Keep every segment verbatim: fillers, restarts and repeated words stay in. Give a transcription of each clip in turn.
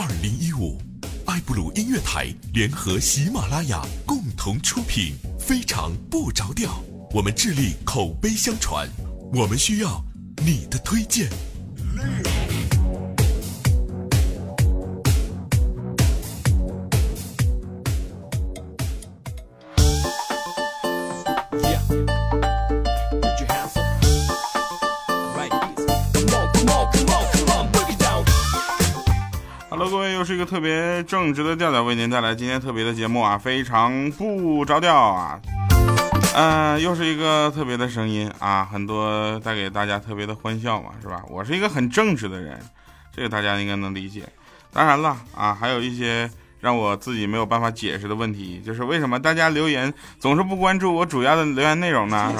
二零一五，爱布鲁音乐台联合喜马拉雅共同出品，非常不着调。我们致力口碑相传，我们需要你的推荐。是一个特别正直的调调为您带来今天特别的节目啊，非常不着调啊，嗯、呃，又是一个特别的声音啊，很多带给大家特别的欢笑嘛，是吧？我是一个很正直的人，这个大家应该能理解。当然了啊，还有一些让我自己没有办法解释的问题，就是为什么大家留言总是不关注我主要的留言内容呢？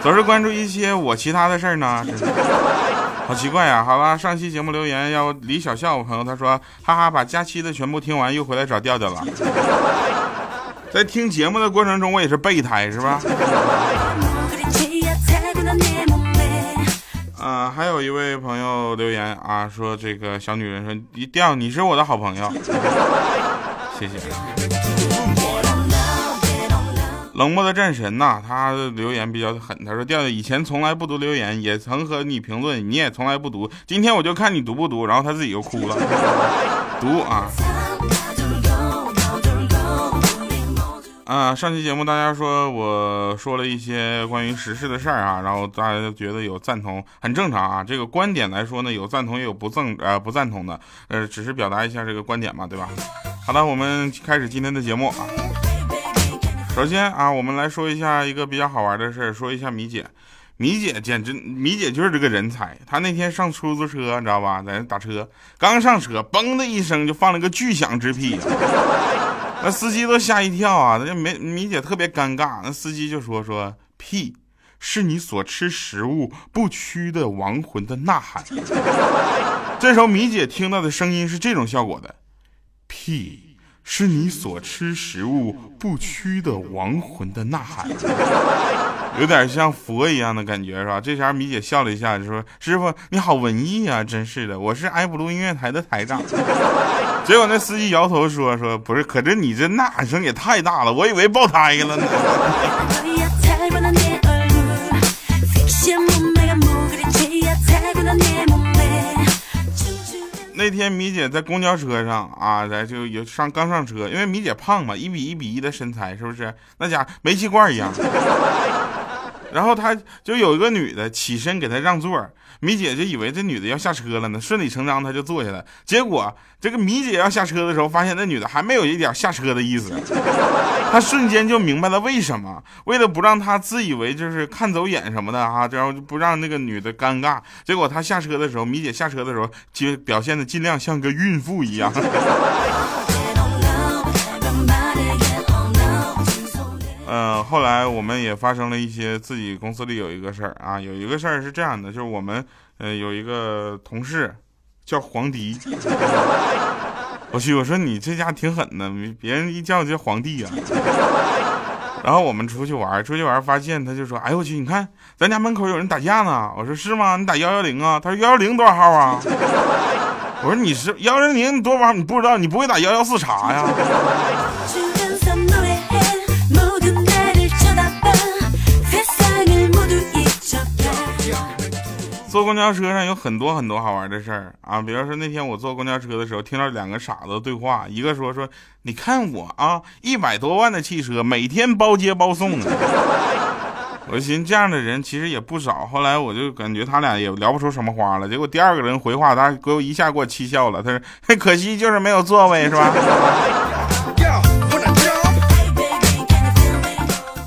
总是关注一些我其他的事儿呢？真的。好奇怪呀、啊，好吧，上期节目留言要李小笑我朋友，他说哈哈，把假期的全部听完，又回来找调调了。在听节目的过程中，我也是备胎是吧？啊、呃，还有一位朋友留言啊，说这个小女人说一调，你是我的好朋友，谢谢。冷漠的战神呐、啊，他留言比较狠，他说调调以前从来不读留言，也曾和你评论，你也从来不读，今天我就看你读不读，然后他自己就哭了，读啊。啊，上期节目大家说我说了一些关于时事的事儿啊，然后大家觉得有赞同，很正常啊。这个观点来说呢，有赞同也有不赞呃不赞同的，呃，只是表达一下这个观点嘛，对吧？好的，我们开始今天的节目啊。首先啊，我们来说一下一个比较好玩的事，说一下米姐。米姐简直，米姐就是这个人才。她那天上出租车，你知道吧，在那打车，刚上车，嘣的一声就放了个巨响之屁，那司机都吓一跳啊。那没米姐特别尴尬，那司机就说说屁，是你所吃食物不屈的亡魂的呐喊。这时候米姐听到的声音是这种效果的，屁。是你所吃食物不屈的亡魂的呐喊，有点像佛一样的感觉是吧？这下米姐笑了一下，就说：“师傅你好文艺啊，真是的，我是爱布鲁音乐台的台长。”结果那司机摇头说：“说不是，可是你这呐喊声也太大了，我以为爆胎了呢。”那天米姐在公交车上啊，在就有上刚上车，因为米姐胖嘛，一比一比一的身材，是不是？那家煤气罐一样。然后她就有一个女的起身给她让座，米姐就以为这女的要下车了呢，顺理成章她就坐下了。结果这个米姐要下车的时候，发现那女的还没有一点下车的意思。她瞬间就明白了为什么，为了不让她自以为就是看走眼什么的啊，然后就不让那个女的尴尬。结果她下车的时候，米姐下车的时候就表现的尽量像个孕妇一样。呃，后来我们也发生了一些自己公司里有一个事儿啊，有一个事儿是这样的，就是我们呃有一个同事叫黄迪。我去，我说你这家挺狠的，别人一叫就皇帝啊。然后我们出去玩，出去玩发现他就说：“哎呦我去，你看咱家门口有人打架呢。”我说：“是吗？你打幺幺零啊？”他说：“幺幺零多少号啊？”我说：“你是幺幺零多少号？你不知道？你不会打幺幺四啥呀？”坐公交车上有很多很多好玩的事儿啊，比如说那天我坐公交车的时候，听到两个傻子对话，一个说说你看我啊，一百多万的汽车，每天包接包送的。我寻思这样的人其实也不少，后来我就感觉他俩也聊不出什么花了。结果第二个人回话，他给我一下给我气笑了，他说可惜就是没有座位，是吧？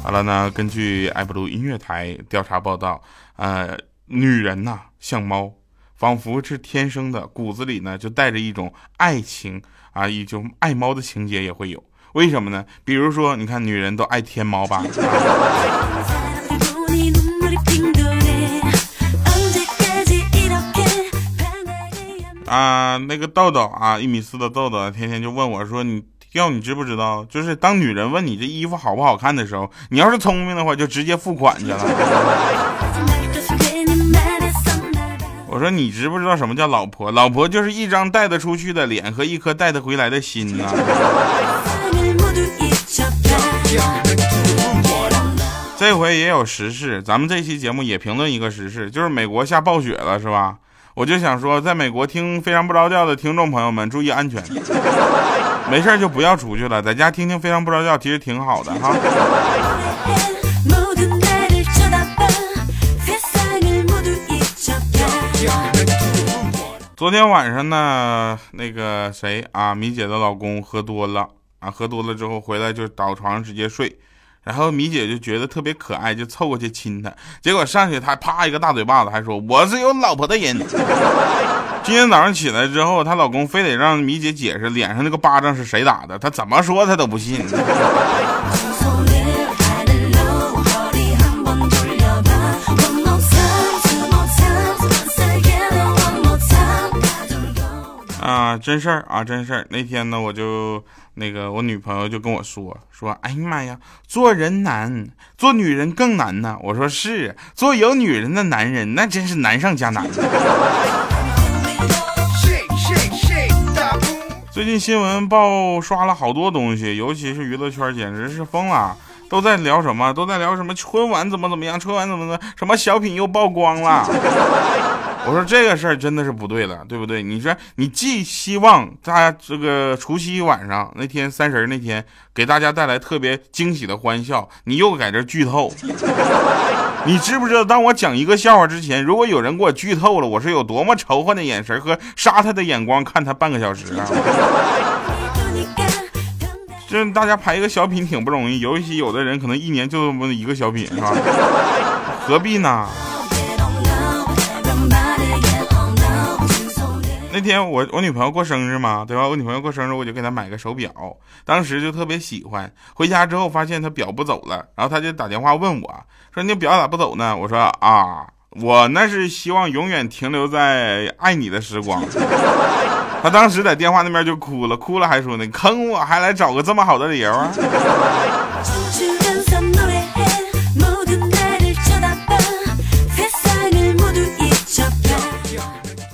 好了呢，根据爱布鲁音乐台调查报道，呃。女人呐、啊，像猫，仿佛是天生的，骨子里呢就带着一种爱情啊，一种爱猫的情节也会有。为什么呢？比如说，你看女人都爱天猫吧。啊，那个豆豆啊，一米四的豆豆，天天就问我说你。要你知不知道，就是当女人问你这衣服好不好看的时候，你要是聪明的话，就直接付款去了。我说你知不知道什么叫老婆？老婆就是一张带得出去的脸和一颗带得回来的心啊。这回也有时事，咱们这期节目也评论一个时事，就是美国下暴雪了，是吧？我就想说，在美国听非常不着调的听众朋友们注意安全，没事就不要出去了，在家听听非常不着调其实挺好的哈。昨天晚上呢，那个谁啊，米姐的老公喝多了啊，喝多了之后回来就倒床上直接睡，然后米姐就觉得特别可爱，就凑过去亲他，结果上去他啪一个大嘴巴子，还说我是有老婆的人。今天早上起来之后，她老公非得让米姐解释脸上那个巴掌是谁打的，她怎么说她都不信。啊，真事儿啊，真事儿。那天呢，我就那个我女朋友就跟我说说，哎呀妈呀，做人难，做女人更难呢。我说是，做有女人的男人那真是难上加难。最近新闻爆刷了好多东西，尤其是娱乐圈，简直是疯了，都在聊什么，都在聊什么春晚怎么怎么样，春晚怎么怎么，什么小品又曝光了。我说这个事儿真的是不对了，对不对？你说你既希望大家这个除夕晚上那天三十那天给大家带来特别惊喜的欢笑，你又在这剧透。你知不知道当我讲一个笑话之前，如果有人给我剧透了，我是有多么仇恨的眼神和杀他的眼光看他半个小时啊。这大家排一个小品挺不容易，尤其有的人可能一年就这么一个小品是吧？何必呢？那天我我女朋友过生日嘛，对吧？我女朋友过生日，我就给她买个手表，当时就特别喜欢。回家之后发现她表不走了，然后她就打电话问我，说你表咋不走呢？我说啊，我那是希望永远停留在爱你的时光。她当时在电话那边就哭了，哭了还说你坑我，还来找个这么好的理由啊！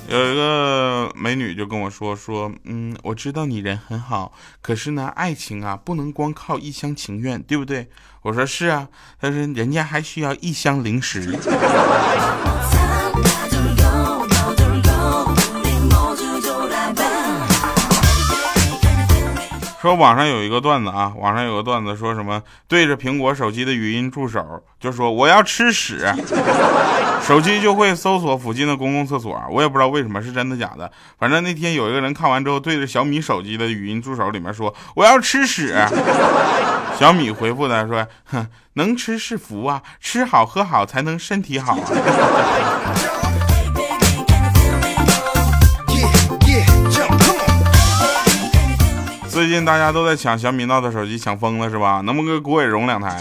有一个美女就跟我说说，嗯，我知道你人很好，可是呢，爱情啊，不能光靠一厢情愿，对不对？我说是啊，但是人家还需要一箱零食。说网上有一个段子啊，网上有个段子说什么对着苹果手机的语音助手就说我要吃屎，手机就会搜索附近的公共厕所，我也不知道为什么，是真的假的。反正那天有一个人看完之后对着小米手机的语音助手里面说我要吃屎，小米回复他说哼，能吃是福啊，吃好喝好才能身体好啊。最近大家都在抢小米 Note 手机，抢疯了是吧？能不能给国伟融两台？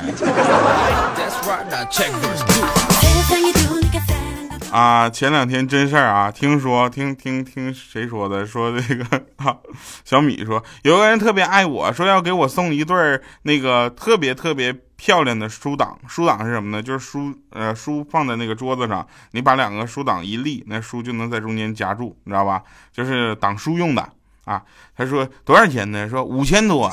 啊，前两天真事儿啊，听说听听听谁说的？说这个啊，小米说有个人特别爱我，说要给我送一对那个特别特别漂亮的书挡。书挡是什么呢？就是书呃书放在那个桌子上，你把两个书挡一立，那书就能在中间夹住，你知道吧？就是挡书用的。啊，他说多少钱呢？说五千多，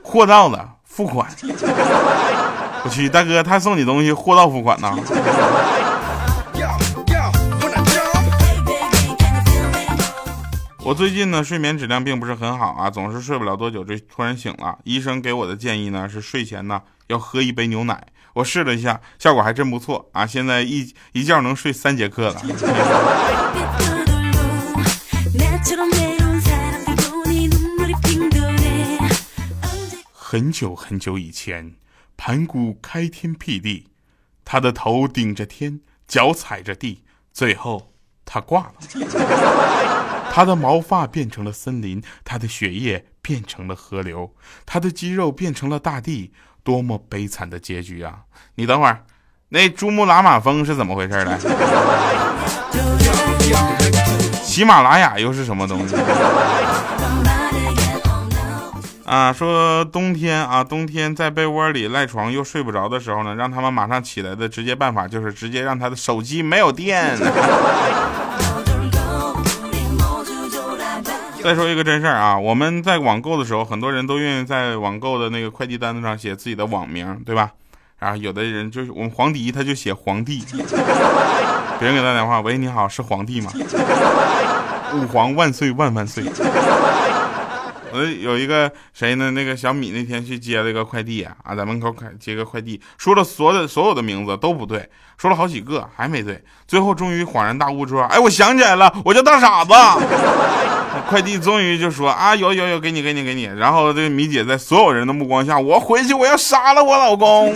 货到了，付款。我去，大哥，他送你东西货到付款呢？我最近呢睡眠质量并不是很好啊，总是睡不了多久就突然醒了。医生给我的建议呢是睡前呢要喝一杯牛奶，我试了一下，效果还真不错啊！现在一一觉能睡三节课了。很久很久以前，盘古开天辟地，他的头顶着天，脚踩着地，最后他挂了。他的毛发变成了森林，他的血液变成了河流，他的肌肉变成了大地，多么悲惨的结局啊！你等会儿，那珠穆朗玛峰是怎么回事呢？喜马拉雅又是什么东西啊，说冬天啊，冬天在被窝里赖床又睡不着的时候呢，让他们马上起来的直接办法就是直接让他的手机没有电。再说一个真事儿啊，我们在网购的时候，很多人都愿意在网购的那个快递单子上写自己的网名，对吧？然后有的人就是我们黄迪，他就写皇帝。别人给他打电话，喂，你好，是皇帝吗？吾皇万岁万万岁。我有一个谁呢？那个小米那天去接了一个快递啊，啊在门口接个快递，说了所有的所有的名字都不对，说了好几个还没对，最后终于恍然大悟说：“哎，我想起来了，我叫大傻子。”快递终于就说：“啊，有有有，给你给你给你。”然后这个米姐在所有人的目光下，我回去我要杀了我老公。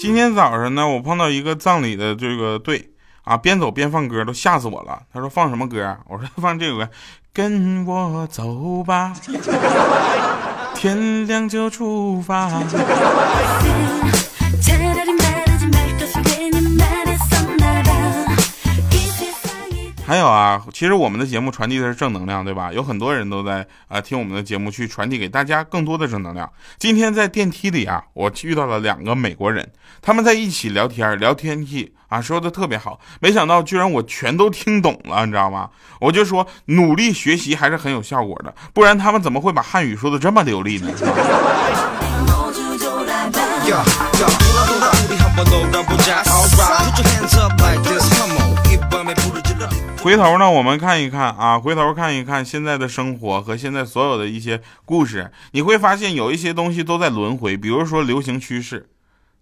今天早上呢，我碰到一个葬礼的这个队啊，边走边放歌，都吓死我了。他说放什么歌啊？我说放这首歌，跟我走吧，天亮就出发。还有啊，其实我们的节目传递的是正能量，对吧？有很多人都在啊、呃、听我们的节目去传递给大家更多的正能量。今天在电梯里啊，我遇到了两个美国人，他们在一起聊天，聊天气啊，说的特别好。没想到居然我全都听懂了，你知道吗？我就说努力学习还是很有效果的，不然他们怎么会把汉语说的这么流利呢？回头呢，我们看一看啊，回头看一看现在的生活和现在所有的一些故事，你会发现有一些东西都在轮回，比如说流行趋势，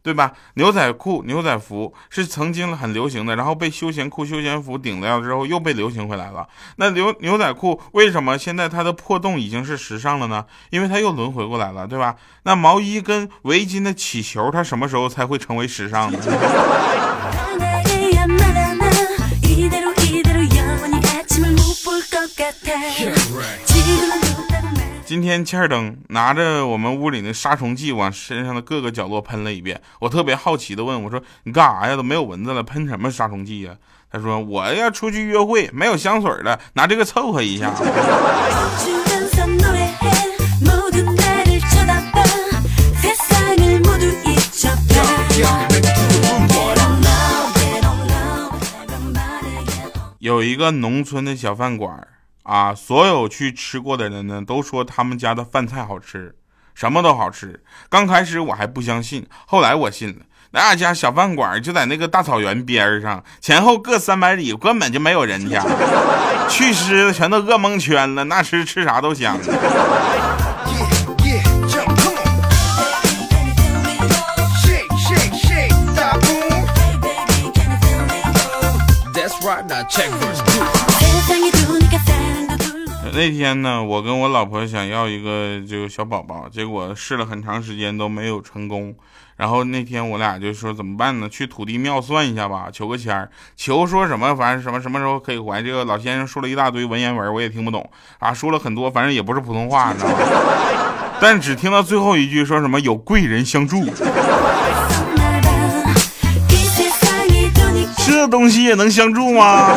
对吧？牛仔裤、牛仔服是曾经很流行的，然后被休闲裤、休闲服顶掉之后又被流行回来了。那牛牛仔裤为什么现在它的破洞已经是时尚了呢？因为它又轮回过来了，对吧？那毛衣跟围巾的起球，它什么时候才会成为时尚呢？今天切尔登拿着我们屋里的杀虫剂往身上的各个角落喷了一遍，我特别好奇的问我说：“你干啥呀？都没有蚊子了，喷什么杀虫剂呀？”他说：“我要出去约会，没有香水了，拿这个凑合一下。”有一个农村的小饭馆啊，所有去吃过的人呢都说他们家的饭菜好吃，什么都好吃。刚开始我还不相信，后来我信了。那家小饭馆就在那个大草原边上，前后各三百里，根本就没有人家。去吃的全都饿蒙圈了，那吃吃啥都香。那天呢，我跟我老婆想要一个这个小宝宝，结果试了很长时间都没有成功。然后那天我俩就说怎么办呢？去土地庙算一下吧，求个签儿，求说什么反正什么什么时候可以怀。这个老先生说了一大堆文言文，我也听不懂啊，说了很多，反正也不是普通话，你知道吗？但只听到最后一句说什么有贵人相助。这东西也能相助吗？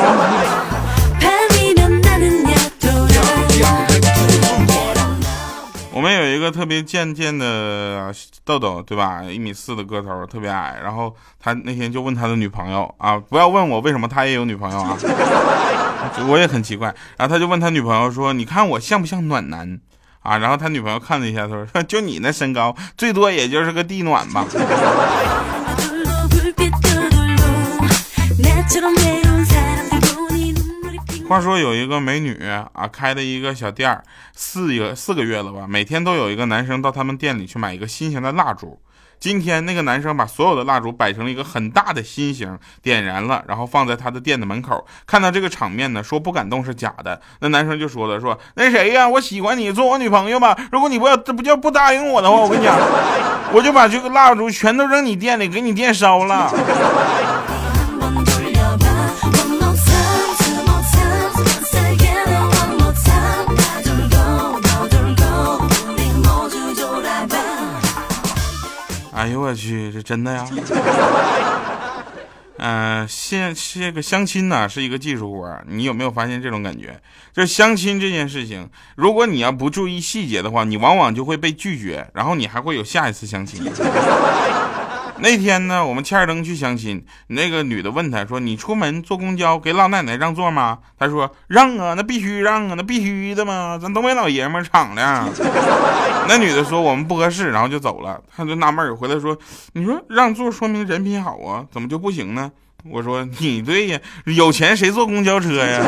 我们有一个特别贱贱的豆豆，对吧？一米四的个头，特别矮。然后他那天就问他的女朋友啊，不要问我为什么他也有女朋友啊，我也很奇怪。然后他就问他女朋友说：“你看我像不像暖男啊？”然后他女朋友看了一下，他说：“就你那身高，最多也就是个地暖吧。”话说有一个美女啊，开了一个小店儿，四个四个月了吧，每天都有一个男生到他们店里去买一个新型的蜡烛。今天那个男生把所有的蜡烛摆成了一个很大的心形，点燃了，然后放在他的店的门口。看到这个场面呢，说不感动是假的。那男生就说了，说那谁呀、啊，我喜欢你，做我女朋友吧。如果你不要这不叫不答应我的话，我跟你讲，我就把这个蜡烛全都扔你店里，给你店烧了。哎呦我去，这真的呀！呃，现这个相亲呢是一个技术活儿，你有没有发现这种感觉？这相亲这件事情，如果你要不注意细节的话，你往往就会被拒绝，然后你还会有下一次相亲。那天呢，我们欠儿灯去相亲，那个女的问他说：“你出门坐公交给老奶奶让座吗？”他说：“让啊，那必须让啊，那必须的嘛，咱东北老爷们儿敞亮。”那女的说：“我们不合适。”然后就走了。他就纳闷儿，回来说：“你说让座说明人品好啊，怎么就不行呢？”我说：“你对呀，有钱谁坐公交车呀？”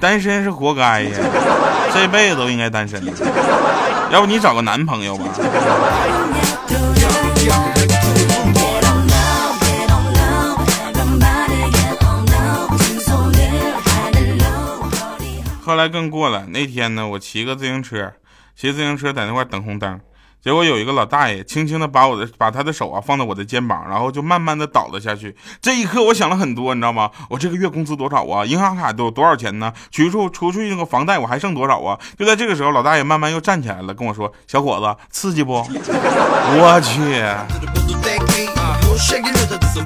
单身是活该呀，这辈子都应该单身。要不你找个男朋友吧。后来更过了，那天呢，我骑个自行车，骑自行车在那块等红灯，结果有一个老大爷轻轻的把我的把他的手啊放在我的肩膀，然后就慢慢的倒了下去。这一刻我想了很多，你知道吗？我这个月工资多少啊？银行卡都有多少钱呢？除出除去那个房贷我还剩多少啊？就在这个时候，老大爷慢慢又站起来了，跟我说：“小伙子，刺激不？”我去，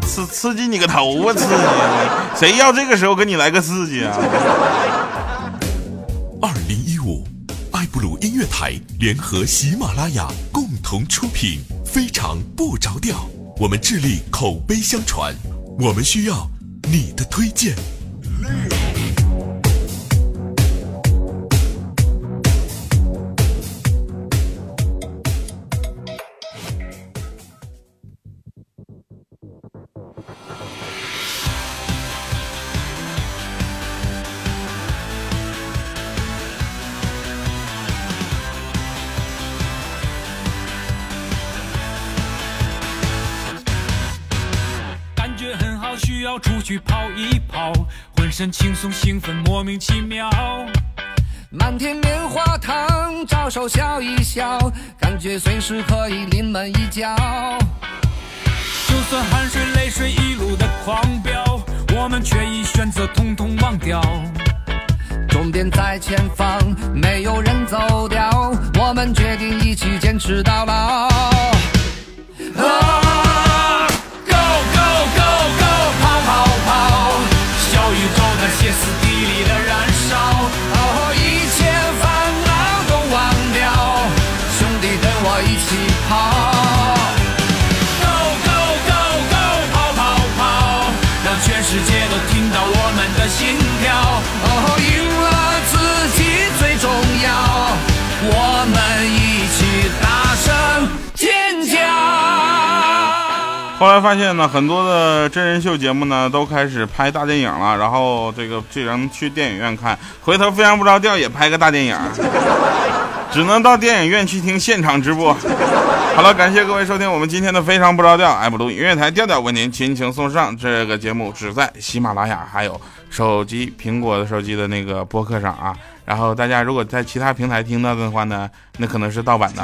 刺刺激你个头啊！刺激，谁要这个时候跟你来个刺激啊？二零一五。爱布鲁音乐台联合喜马拉雅共同出品，非常不着调。我们致力口碑相传，我们需要你的推荐。需要出去跑一跑，浑身轻松兴奋莫名其妙，满天棉花糖招手笑一笑，感觉随时可以临门一脚，就算汗水泪水一路的狂飙，我们却已选择统统忘掉，终点在前方没有人走掉，我们决定一起坚持到老、啊歇斯底里的燃烧，哦，一切烦恼都忘掉，兄弟跟我一起跑 Go Go Go Go 跑跑跑，让全世界都听到我们的心跳，哦，赢了自己最重要，我们一起大声尖叫。后来发现呢，很多的真人秀节目呢都开始拍大电影了，然后这个这人去电影院看，回头非常不着调也拍个大电影，只能到电影院去听现场直播。好了，感谢各位收听我们今天的非常不着调，爱布鲁音乐台调调为您亲情送上。这个节目只在喜马拉雅还有手机苹果的手机的那个播客上啊，然后大家如果在其他平台听到的话呢，那可能是盗版的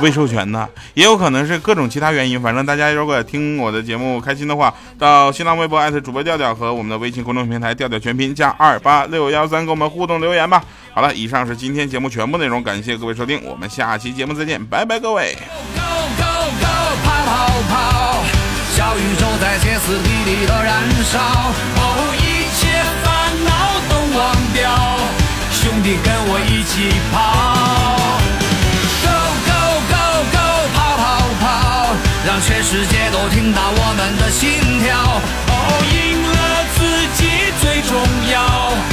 未授权的，也有可能是各种其他原因。反正大家如果听我的节目开心的话，到新浪微博艾特主播调调和我们的微信公众平台调调全拼加二八六幺三跟我们互动留言吧。好了，以上是今天节目全部内容，感谢各位收听，我们下期节目再见，拜拜各位。Go Go Go 跑跑跑，小宇宙在歇斯底里的燃烧，哦，一切烦恼都忘掉，兄弟跟我一起跑。让全世界都听到我们的心跳，哦，赢了自己最重要。